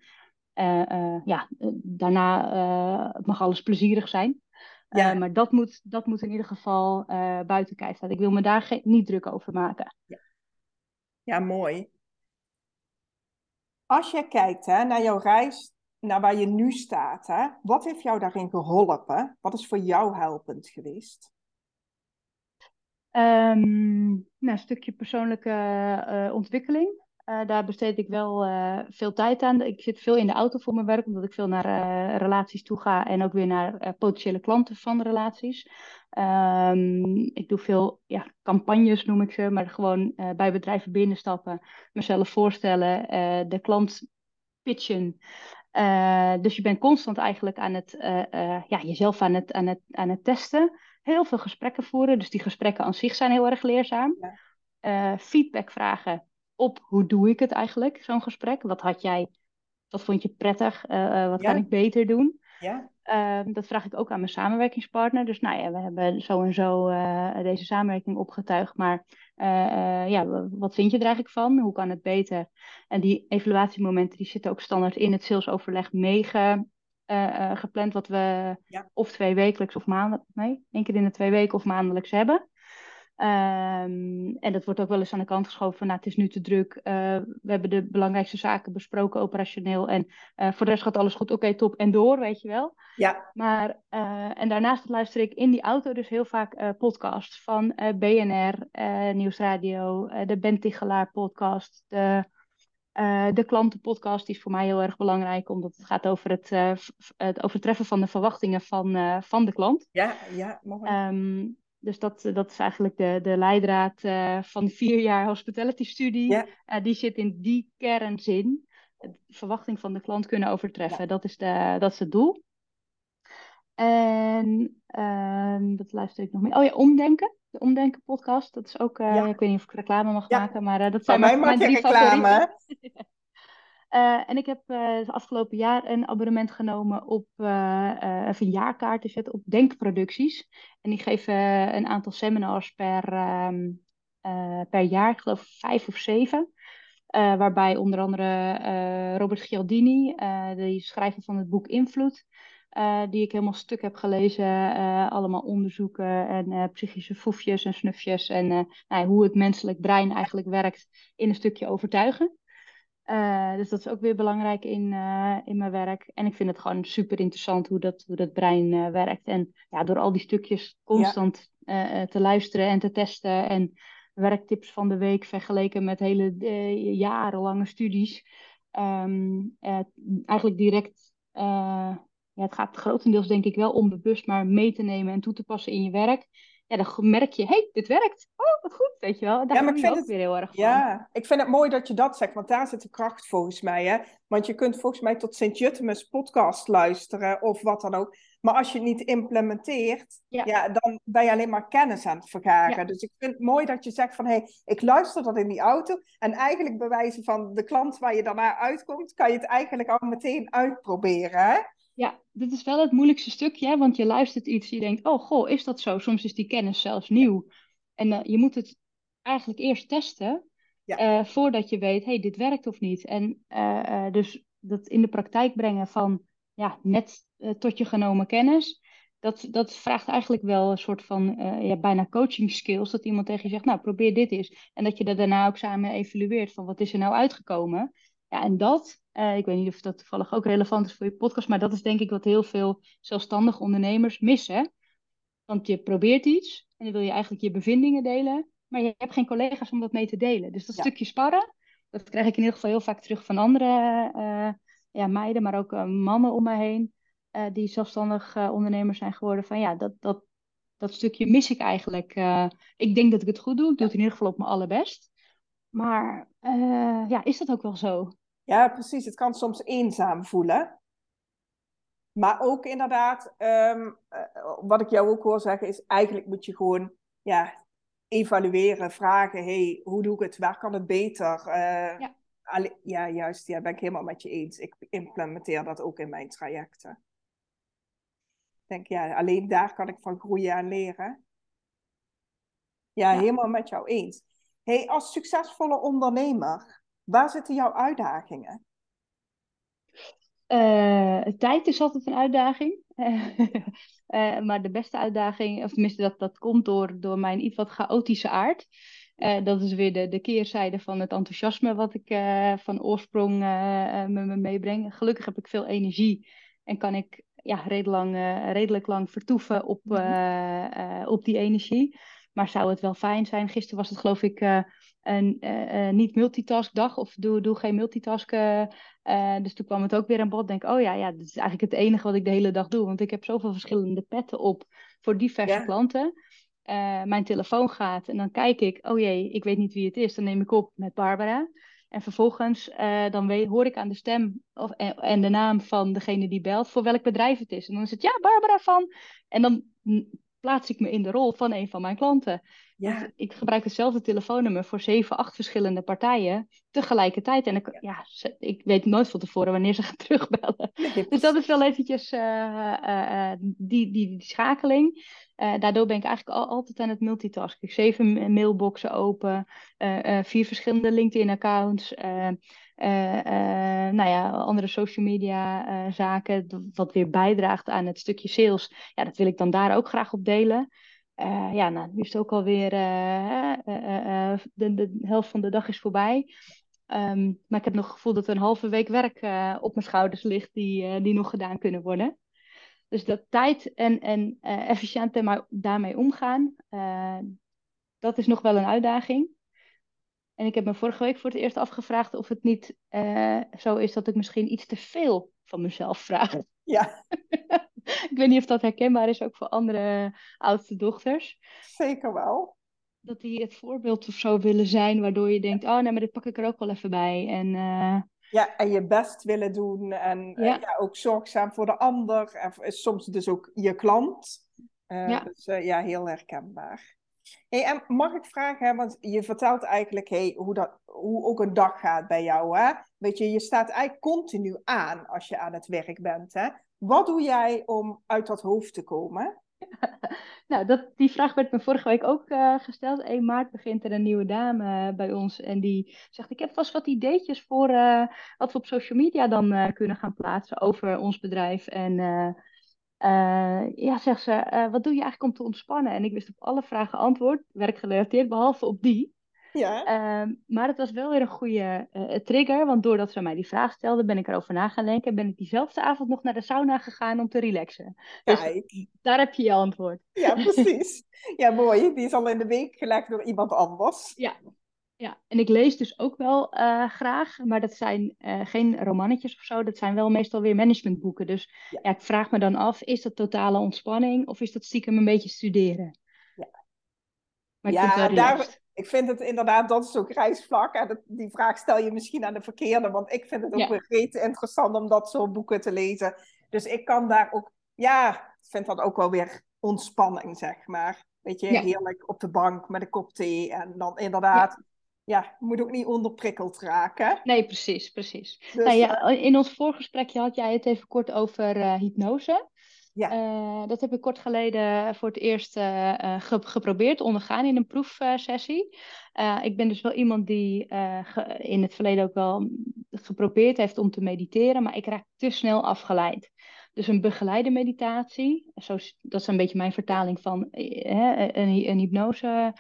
Uh, uh, ja, uh, daarna uh, mag alles plezierig zijn. Ja. Uh, maar dat moet, dat moet in ieder geval uh, buiten kijf staan. Ik wil me daar geen, niet druk over maken. Ja, ja, mooi. Als je kijkt, hè, naar jouw reis, naar waar je nu staat... Hè, wat heeft jou daarin geholpen? Wat is voor jou helpend geweest? Um, nou, een stukje persoonlijke uh, ontwikkeling. Uh, daar besteed ik wel uh, veel tijd aan. Ik zit veel in de auto voor mijn werk, omdat ik veel naar uh, relaties toe ga en ook weer naar uh, potentiële klanten van relaties. Um, ik doe veel ja, campagnes, noem ik ze, maar gewoon uh, bij bedrijven binnenstappen, mezelf voorstellen, uh, de klant pitchen. Uh, dus je bent constant eigenlijk aan het, uh, uh, ja, jezelf aan het, aan het, aan het testen. Heel veel gesprekken voeren. Dus die gesprekken aan zich zijn heel erg leerzaam. Ja. Uh, feedback vragen op hoe doe ik het eigenlijk, zo'n gesprek. Wat had jij, wat vond je prettig, uh, wat ja. kan ik beter doen. Ja. Uh, dat vraag ik ook aan mijn samenwerkingspartner. Dus nou ja, we hebben zo en zo uh, deze samenwerking opgetuigd. Maar uh, uh, ja, wat vind je er eigenlijk van? Hoe kan het beter? En die evaluatiemomenten die zitten ook standaard in het salesoverleg meege... Uh, uh, gepland wat we ja. of twee wekelijks of maandelijks, nee, één keer in de twee weken of maandelijks hebben. Um, en dat wordt ook wel eens aan de kant geschoven van, nou, het is nu te druk. Uh, we hebben de belangrijkste zaken besproken operationeel en uh, voor de rest gaat alles goed. Oké, okay, top en door, weet je wel. Ja. Maar, uh, en daarnaast luister ik in die auto dus heel vaak uh, podcasts van uh, B N R, uh, Nieuwsradio, uh, de Ben Tichelaar podcast, de... Uh, de klantenpodcast is voor mij heel erg belangrijk, omdat het gaat over het, uh, f- het overtreffen van de verwachtingen van, uh, van de klant. Ja, ja, mooi. Um, dus dat, dat is eigenlijk de, de leidraad uh, van vier jaar hospitality-studie. Ja. Uh, die zit in die kernzin. De verwachting van de klant kunnen overtreffen. Ja. Dat, is de, dat is het doel. En um, dat luister ik nog meer. Oh ja, Omdenken. De Omdenken podcast, dat is ook, uh, ja. ik weet niet of ik reclame mag ja. maken, maar uh, dat zijn mijn, mijn drie favorieten. uh, en ik heb uh, het afgelopen jaar een abonnement genomen op, uh, uh, of een jaarkaart is het, op Denkproducties. En die geven uh, een aantal seminars per, um, uh, per jaar, ik geloof vijf of zeven. Uh, waarbij onder andere uh, Robert Cialdini, uh, de schrijver van het boek Invloed, uh, die ik helemaal stuk heb gelezen. Uh, allemaal onderzoeken en uh, psychische foefjes en snufjes en uh, nou, hoe het menselijk brein eigenlijk werkt in een stukje overtuigen. Uh, dus dat is ook weer belangrijk in, uh, in mijn werk. En ik vind het gewoon super interessant hoe dat, hoe dat brein uh, werkt. En ja, door al die stukjes constant ja. uh, te luisteren en te testen en werktips van de week vergeleken met hele uh, jarenlange studies. Um, uh, eigenlijk direct, uh, ja, het gaat grotendeels denk ik wel onbewust, maar mee te nemen en toe te passen in je werk. Ja, dan merk je, hé, hey, dit werkt. Oh, wat goed, weet je wel. Daar ja, maar ik vind je ook het, weer heel erg van. Ja, ik vind het mooi dat je dat zegt, want daar zit de kracht volgens mij. Hè? Want je kunt volgens mij tot Sint-Jutemus podcast luisteren of wat dan ook. Maar als je het niet implementeert, ja. Ja, dan ben je alleen maar kennis aan het vergaren. Ja. Dus ik vind het mooi dat je zegt van, hé, hey, ik luister dat in die auto. En eigenlijk bewijzen van de klant waar je daarna uitkomt, kan je het eigenlijk al meteen uitproberen, hè? Ja, dit is wel het moeilijkste stukje, want je luistert iets en je denkt, oh goh, is dat zo? Soms is die kennis zelfs nieuw. En uh, je moet het eigenlijk eerst testen, ja. uh, voordat je weet, hey, dit werkt of niet. En uh, uh, dus dat in de praktijk brengen van ja, net uh, tot je genomen kennis, dat, dat vraagt eigenlijk wel een soort van uh, ja, bijna coaching skills, dat iemand tegen je zegt, nou probeer dit eens. En dat je dat daarna ook samen evalueert van wat is er nou uitgekomen. Ja, en dat, uh, ik weet niet of dat toevallig ook relevant is voor je podcast, maar dat is denk ik wat heel veel zelfstandige ondernemers missen. Want je probeert iets en dan wil je eigenlijk je bevindingen delen, maar je hebt geen collega's om dat mee te delen. Dus dat ja. stukje sparren, dat krijg ik in ieder geval heel vaak terug van andere uh, ja, meiden, maar ook uh, mannen om me heen, uh, die zelfstandig uh, ondernemers zijn geworden. Van ja, dat, dat, dat stukje mis ik eigenlijk. Uh, ik denk dat ik het goed doe, ik doe het in ieder geval op mijn allerbest. Maar uh, ja, is dat ook wel zo? Ja, precies. Het kan soms eenzaam voelen. Maar ook inderdaad, um, uh, wat ik jou ook hoor zeggen, is eigenlijk moet je gewoon ja, evalueren, vragen. Hey, hoe doe ik het? Waar kan het beter? Uh, ja. Alle- ja, juist. Ja, ben ik helemaal met je eens. Ik implementeer dat ook in mijn trajecten. Ik denk, ja, alleen daar kan ik van groeien en leren. Ja, ja. Helemaal met jou eens. Hey, als succesvolle ondernemer, waar zitten jouw uitdagingen? Uh, tijd is altijd een uitdaging. uh, maar de beste uitdaging, of tenminste dat, dat komt door, door mijn iets wat chaotische aard. Uh, dat is weer de, de keerzijde van het enthousiasme wat ik uh, van oorsprong uh, met me meebreng. Gelukkig heb ik veel energie en kan ik ja, redelijk lang, uh, redelijk lang vertoeven op, uh, uh, op die energie. Maar zou het wel fijn zijn? Gisteren was het geloof ik uh, een uh, uh, niet multitaskdag of doe, doe geen multitasken. Uh, dus toen kwam het ook weer aan bod. Denk, oh ja, ja, dit is eigenlijk het enige wat ik de hele dag doe. Want ik heb zoveel verschillende petten op voor diverse ja. klanten. Uh, mijn telefoon gaat en dan kijk ik, oh jee, ik weet niet wie het is. Dan neem ik op met Barbara. En vervolgens uh, dan weet, hoor ik aan de stem of, en, en de naam van degene die belt voor welk bedrijf het is. En dan is het, ja, Barbara van... En dan... plaats ik me in de rol van een van mijn klanten. Ja. Ik gebruik hetzelfde telefoonnummer voor zeven, acht verschillende partijen tegelijkertijd. En ik, ja, ik weet nooit van tevoren wanneer ze gaan terugbellen. Ja. Dus dat is wel eventjes uh, uh, die, die, die schakeling. Uh, daardoor ben ik eigenlijk al, altijd aan het multitasken. Zeven mailboxen open, uh, uh, vier verschillende LinkedIn-accounts... Uh, Uh, uh, nou ja, andere social media uh, zaken, wat weer bijdraagt aan het stukje sales. Ja, dat wil ik dan daar ook graag op delen. Uh, ja, nou, nu is het ook alweer uh, uh, uh, de, de helft van de dag is voorbij. Um, maar ik heb nog het gevoel dat er een halve week werk uh, op mijn schouders ligt die, uh, die nog gedaan kunnen worden. Dus dat tijd en, en uh, efficiënt daarmee omgaan, uh, dat is nog wel een uitdaging. En ik heb me vorige week voor het eerst afgevraagd of het niet uh, zo is dat ik misschien iets te veel van mezelf vraag. Ja. Ik weet niet of dat herkenbaar is, ook voor andere oudste dochters. Zeker wel. Dat die het voorbeeld of zo willen zijn, waardoor je denkt, oh nee, maar dit pak ik er ook wel even bij. En, uh... ja, en je best willen doen en ja. Uh, ja, ook zorgzaam voor de ander. En soms dus ook je klant. Uh, ja. Dus uh, ja, heel herkenbaar. Hey, en mag ik vragen, hè, want je vertelt eigenlijk hey, hoe, dat, hoe ook een dag gaat bij jou. Hè? Weet je, je staat eigenlijk continu aan als je aan het werk bent. Hè? Wat doe jij om uit dat hoofd te komen? Nou, dat, die vraag werd me vorige week ook uh, gesteld. één maart begint er een nieuwe dame bij ons. En die zegt, ik heb vast wat ideetjes voor uh, wat we op social media dan uh, kunnen gaan plaatsen over ons bedrijf. En uh, uh, ja, zegt ze, uh, wat doe je eigenlijk om te ontspannen? En ik wist op alle vragen antwoord, werkgerelateerd, behalve op die. Ja. Uh, maar het was wel weer een goede uh, trigger, want doordat ze mij die vraag stelde, ben ik erover na gaan denken en ben ik diezelfde avond nog naar de sauna gegaan om te relaxen. Kijk. Dus daar heb je je antwoord. Ja, precies. Ja, mooi. Die is al in de week gelijk door iemand anders. Ja, ja. En ik lees dus ook wel uh, graag, maar dat zijn uh, geen romannetjes of zo, dat zijn wel meestal weer managementboeken. Dus ja. Ja, ik vraag me dan af, is dat totale ontspanning of is dat stiekem een beetje studeren? Ja, maar ik ja daar... Ik vind het inderdaad, dat is ook grijs vlak. En dat, die vraag stel je misschien aan de verkeerde. Want ik vind het ook weer rete interessant om dat soort boeken te lezen. Dus ik kan daar ook, ja, vind dat ook wel weer ontspanning, zeg maar. Weet je, ja. Heerlijk op de bank met een kop thee. En dan inderdaad, ja, ja moet ook niet onderprikkeld raken. Nee, precies, precies. Dus, nou ja, in ons voorgesprekje had jij het even kort over uh, hypnose. Ja. Uh, dat heb ik kort geleden voor het eerst uh, ge- geprobeerd, ondergaan in een proefsessie. Uh, ik ben dus wel iemand die uh, ge- in het verleden ook wel geprobeerd heeft om te mediteren, maar ik raak te snel afgeleid. Dus een begeleide meditatie, zo, dat is een beetje mijn vertaling van hè, een, een hypnose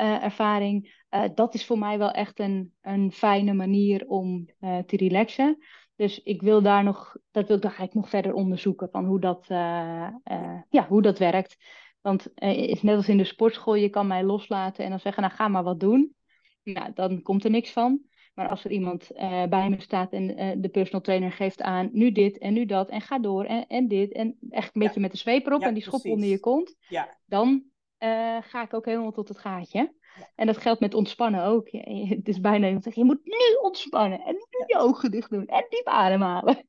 uh, ervaring. Uh, dat is voor mij wel echt een, een fijne manier om uh, te relaxen. Dus ik wil daar nog, dat wil ik eigenlijk nog verder onderzoeken van hoe dat, uh, uh, ja, hoe dat werkt. Want uh, is net als in de sportschool, je kan mij loslaten en dan zeggen, nou ga maar wat doen. Nou, dan komt er niks van. Maar als er iemand uh, bij me staat en uh, de personal trainer geeft aan, nu dit en nu dat en ga door en, en dit. En echt een beetje ja. met de zweep erop ja, en die schop onder je kont. Ja. Dan uh, ga ik ook helemaal tot het gaatje. Ja. En dat geldt met ontspannen ook. Het is bijna iemand zegt, je moet nu ontspannen en nu je ogen dicht doen en diep ademhalen.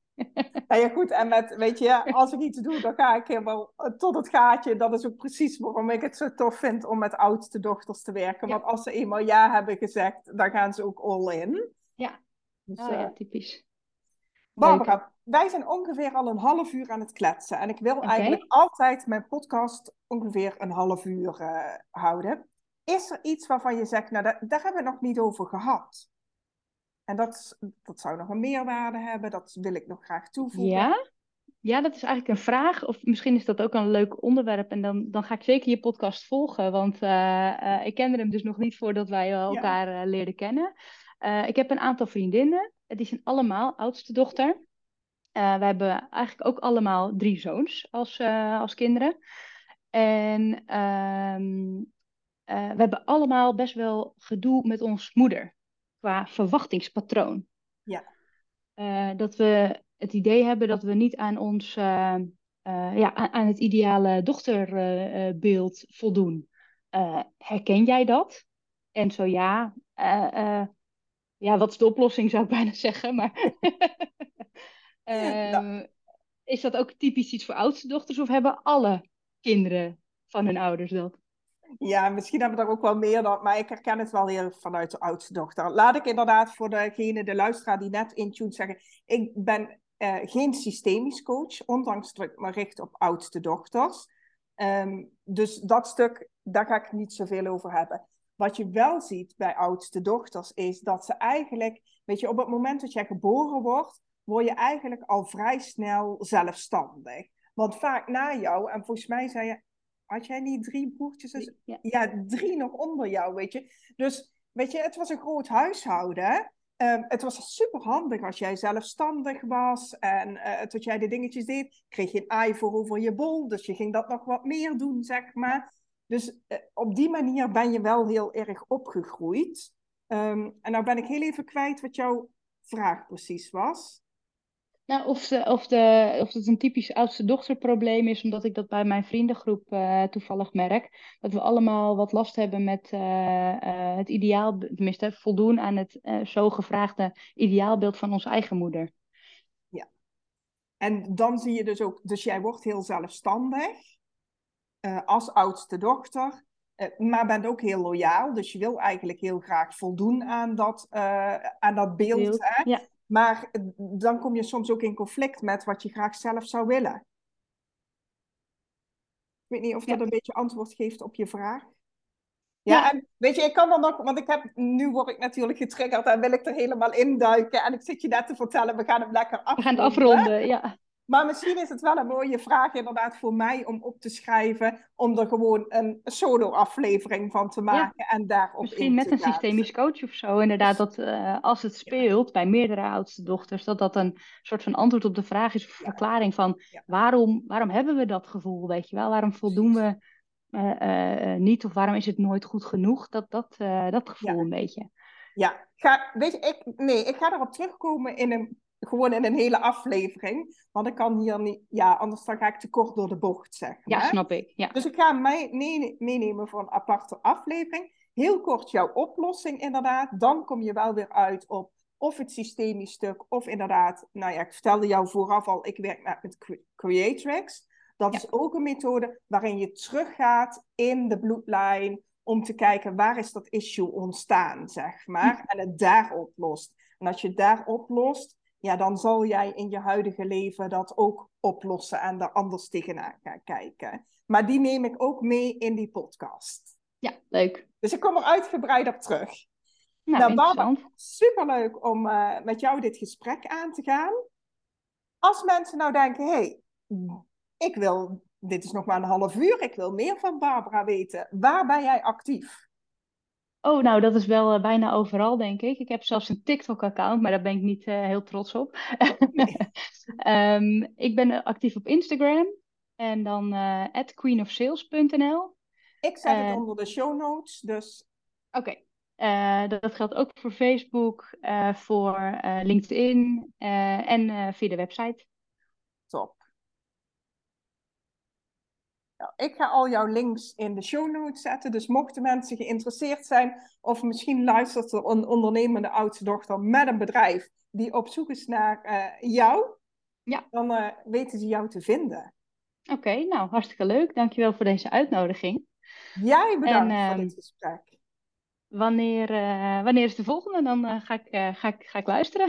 Nou ja, goed. En met, weet je, als ik iets doe, dan ga ik helemaal tot het gaatje. Dat is ook precies waarom ik het zo tof vind om met oudste dochters te werken. Ja. Want als ze eenmaal ja hebben gezegd, dan gaan ze ook all in. Ja, dus, oh, ja typisch. Barbara, leuk. Wij zijn ongeveer al een half uur aan het kletsen. En ik wil okay. eigenlijk altijd mijn podcast ongeveer een half uur uh, houden. Is er iets waarvan je zegt, nou daar, daar hebben we het nog niet over gehad? En dat, dat zou nog een meerwaarde hebben, dat wil ik nog graag toevoegen. Ja, ja dat is eigenlijk een vraag. Of misschien is dat ook een leuk onderwerp. En dan, dan ga ik zeker je podcast volgen. Want uh, uh, ik kende hem dus nog niet voordat wij elkaar ja. uh, leerden kennen. Uh, ik heb een aantal vriendinnen. Die zijn allemaal oudste dochter. Uh, we hebben eigenlijk ook allemaal drie zoons als, uh, als kinderen. En... Uh, Uh, we hebben allemaal best wel gedoe met ons moeder. Qua verwachtingspatroon. Ja. Uh, dat we het idee hebben dat we niet aan ons... Uh, uh, ja, aan, aan het ideale dochterbeeld uh, voldoen. Uh, herken jij dat? En zo ja... Uh, uh, ja, wat is de oplossing zou ik bijna zeggen. Maar uh, ja. Is dat ook typisch iets voor oudste dochters? Of hebben alle kinderen van hun ouders dat? Ja, misschien hebben we er ook wel meer dan, maar ik herken het wel heel vanuit de oudste dochter. Laat ik inderdaad voor degene, de luisteraar die net intuned, zeggen, ik ben uh, geen systemisch coach, ondanks dat ik me richt op oudste dochters. Um, dus dat stuk, daar ga ik niet zoveel over hebben. Wat je wel ziet bij oudste dochters is dat ze eigenlijk, weet je, op het moment dat jij geboren wordt, word je eigenlijk al vrij snel zelfstandig. Want vaak na jou, en volgens mij zei je, had jij niet drie broertjes? Dus, ja. ja, drie nog onder jou, weet je. Dus, weet je, het was een groot huishouden. Um, het was super handig als jij zelfstandig was. En uh, tot jij de dingetjes deed, kreeg je een aai voor over je bol. Dus je ging dat nog wat meer doen, zeg maar. Dus uh, op die manier ben je wel heel erg opgegroeid. Um, en nou ben ik heel even kwijt wat jouw vraag precies was. Nou, of, de, of, de, of het een typisch oudste dochterprobleem is, omdat ik dat bij mijn vriendengroep uh, toevallig merk. Dat we allemaal wat last hebben met uh, uh, het ideaal, tenminste voldoen aan het uh, zo gevraagde ideaalbeeld van onze eigen moeder. Ja, en dan zie je dus ook, dus jij wordt heel zelfstandig uh, als oudste dochter, uh, maar bent ook heel loyaal. Dus je wil eigenlijk heel graag voldoen aan dat, uh, aan dat beeld, beeld hè? Ja. Maar dan kom je soms ook in conflict met wat je graag zelf zou willen. weet niet of dat ja. een beetje antwoord geeft op je vraag. Ja, ja, en weet je, ik kan dan nog, want ik heb, nu word ik natuurlijk getriggerd en wil ik er helemaal induiken. En ik zit je net te vertellen, we gaan hem lekker afronden. We gaan het afronden, ja. Maar misschien is het wel een mooie vraag inderdaad voor mij om op te schrijven. Om er gewoon een solo-aflevering van te maken ja. en daarop misschien in te met een systemisch coach of zo. Inderdaad, dat uh, als het speelt bij meerdere oudste dochters. Dat dat een soort van antwoord op de vraag is. Of ja. verklaring van ja. waarom, waarom hebben we dat gevoel, weet je wel? Waarom voldoen we... Uh, uh, niet of waarom is het nooit goed genoeg, dat, dat, uh, dat gevoel ja. een beetje. Ja, ga, weet je, ik, nee, ik ga erop terugkomen in een, gewoon in een hele aflevering, want ik kan hier niet, ja, anders dan ga ik te kort door de bocht zeggen. Ja, hè? Snap ik. Ja. Dus ik ga mij mee, meenemen voor een aparte aflevering, heel kort jouw oplossing inderdaad, dan kom je wel weer uit op of het systemisch stuk, of inderdaad, nou ja, ik vertelde jou vooraf al, ik werk met, met Creatrix. Dat ja. is ook een methode waarin je teruggaat in de bloedlijn om te kijken waar is dat issue ontstaan, zeg maar. En het daar oplost. En als je het daar oplost, ja, dan zal jij in je huidige leven dat ook oplossen en daar anders tegenaan gaan kijken. Maar die neem ik ook mee in die podcast. Ja, leuk. Dus ik kom er uitgebreid op terug. Nou, nou Barbara, superleuk om uh, met jou dit gesprek aan te gaan. Als mensen nou denken, hé... Hey, Ik wil, dit is nog maar een half uur, ik wil meer van Barbara weten. Waar ben jij actief? Oh, nou, dat is wel uh, bijna overal, denk ik. Ik heb zelfs een TikTok-account, maar daar ben ik niet uh, heel trots op. Nee. um, ik ben actief op Instagram en dan uh, at queen of sales dot n l. Ik zet uh, het onder de show notes, dus... Oké. Okay. Uh, dat, dat geldt ook voor Facebook, uh, voor uh, LinkedIn uh, en uh, via de website. Top. Ik ga al jouw links in de show notes zetten. Dus mochten mensen geïnteresseerd zijn... of misschien luistert er een ondernemende oudste dochter met een bedrijf... die op zoek is naar uh, jou... Ja. dan uh, weten ze jou te vinden. Oké, okay, nou hartstikke leuk. Dankjewel voor deze uitnodiging. Jij bedankt en, uh, voor dit gesprek. Wanneer, uh, wanneer is de volgende? Dan uh, ga, ik, uh, ga, ik, ga ik luisteren.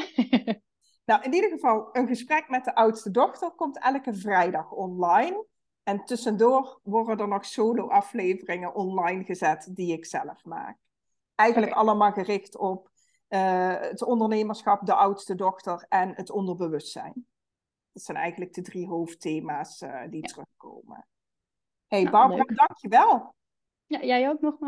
Nou, in ieder geval een gesprek met de oudste dochter... komt elke vrijdag online... En tussendoor worden er nog solo-afleveringen online gezet die ik zelf maak. Eigenlijk okay. allemaal gericht op uh, het ondernemerschap, de oudste dochter en het onderbewustzijn. Dat zijn eigenlijk de drie hoofdthema's uh, die ja. terugkomen. Hé hey, nou, Barbara, leuk. Dankjewel. Ja, jij ook nogmaals.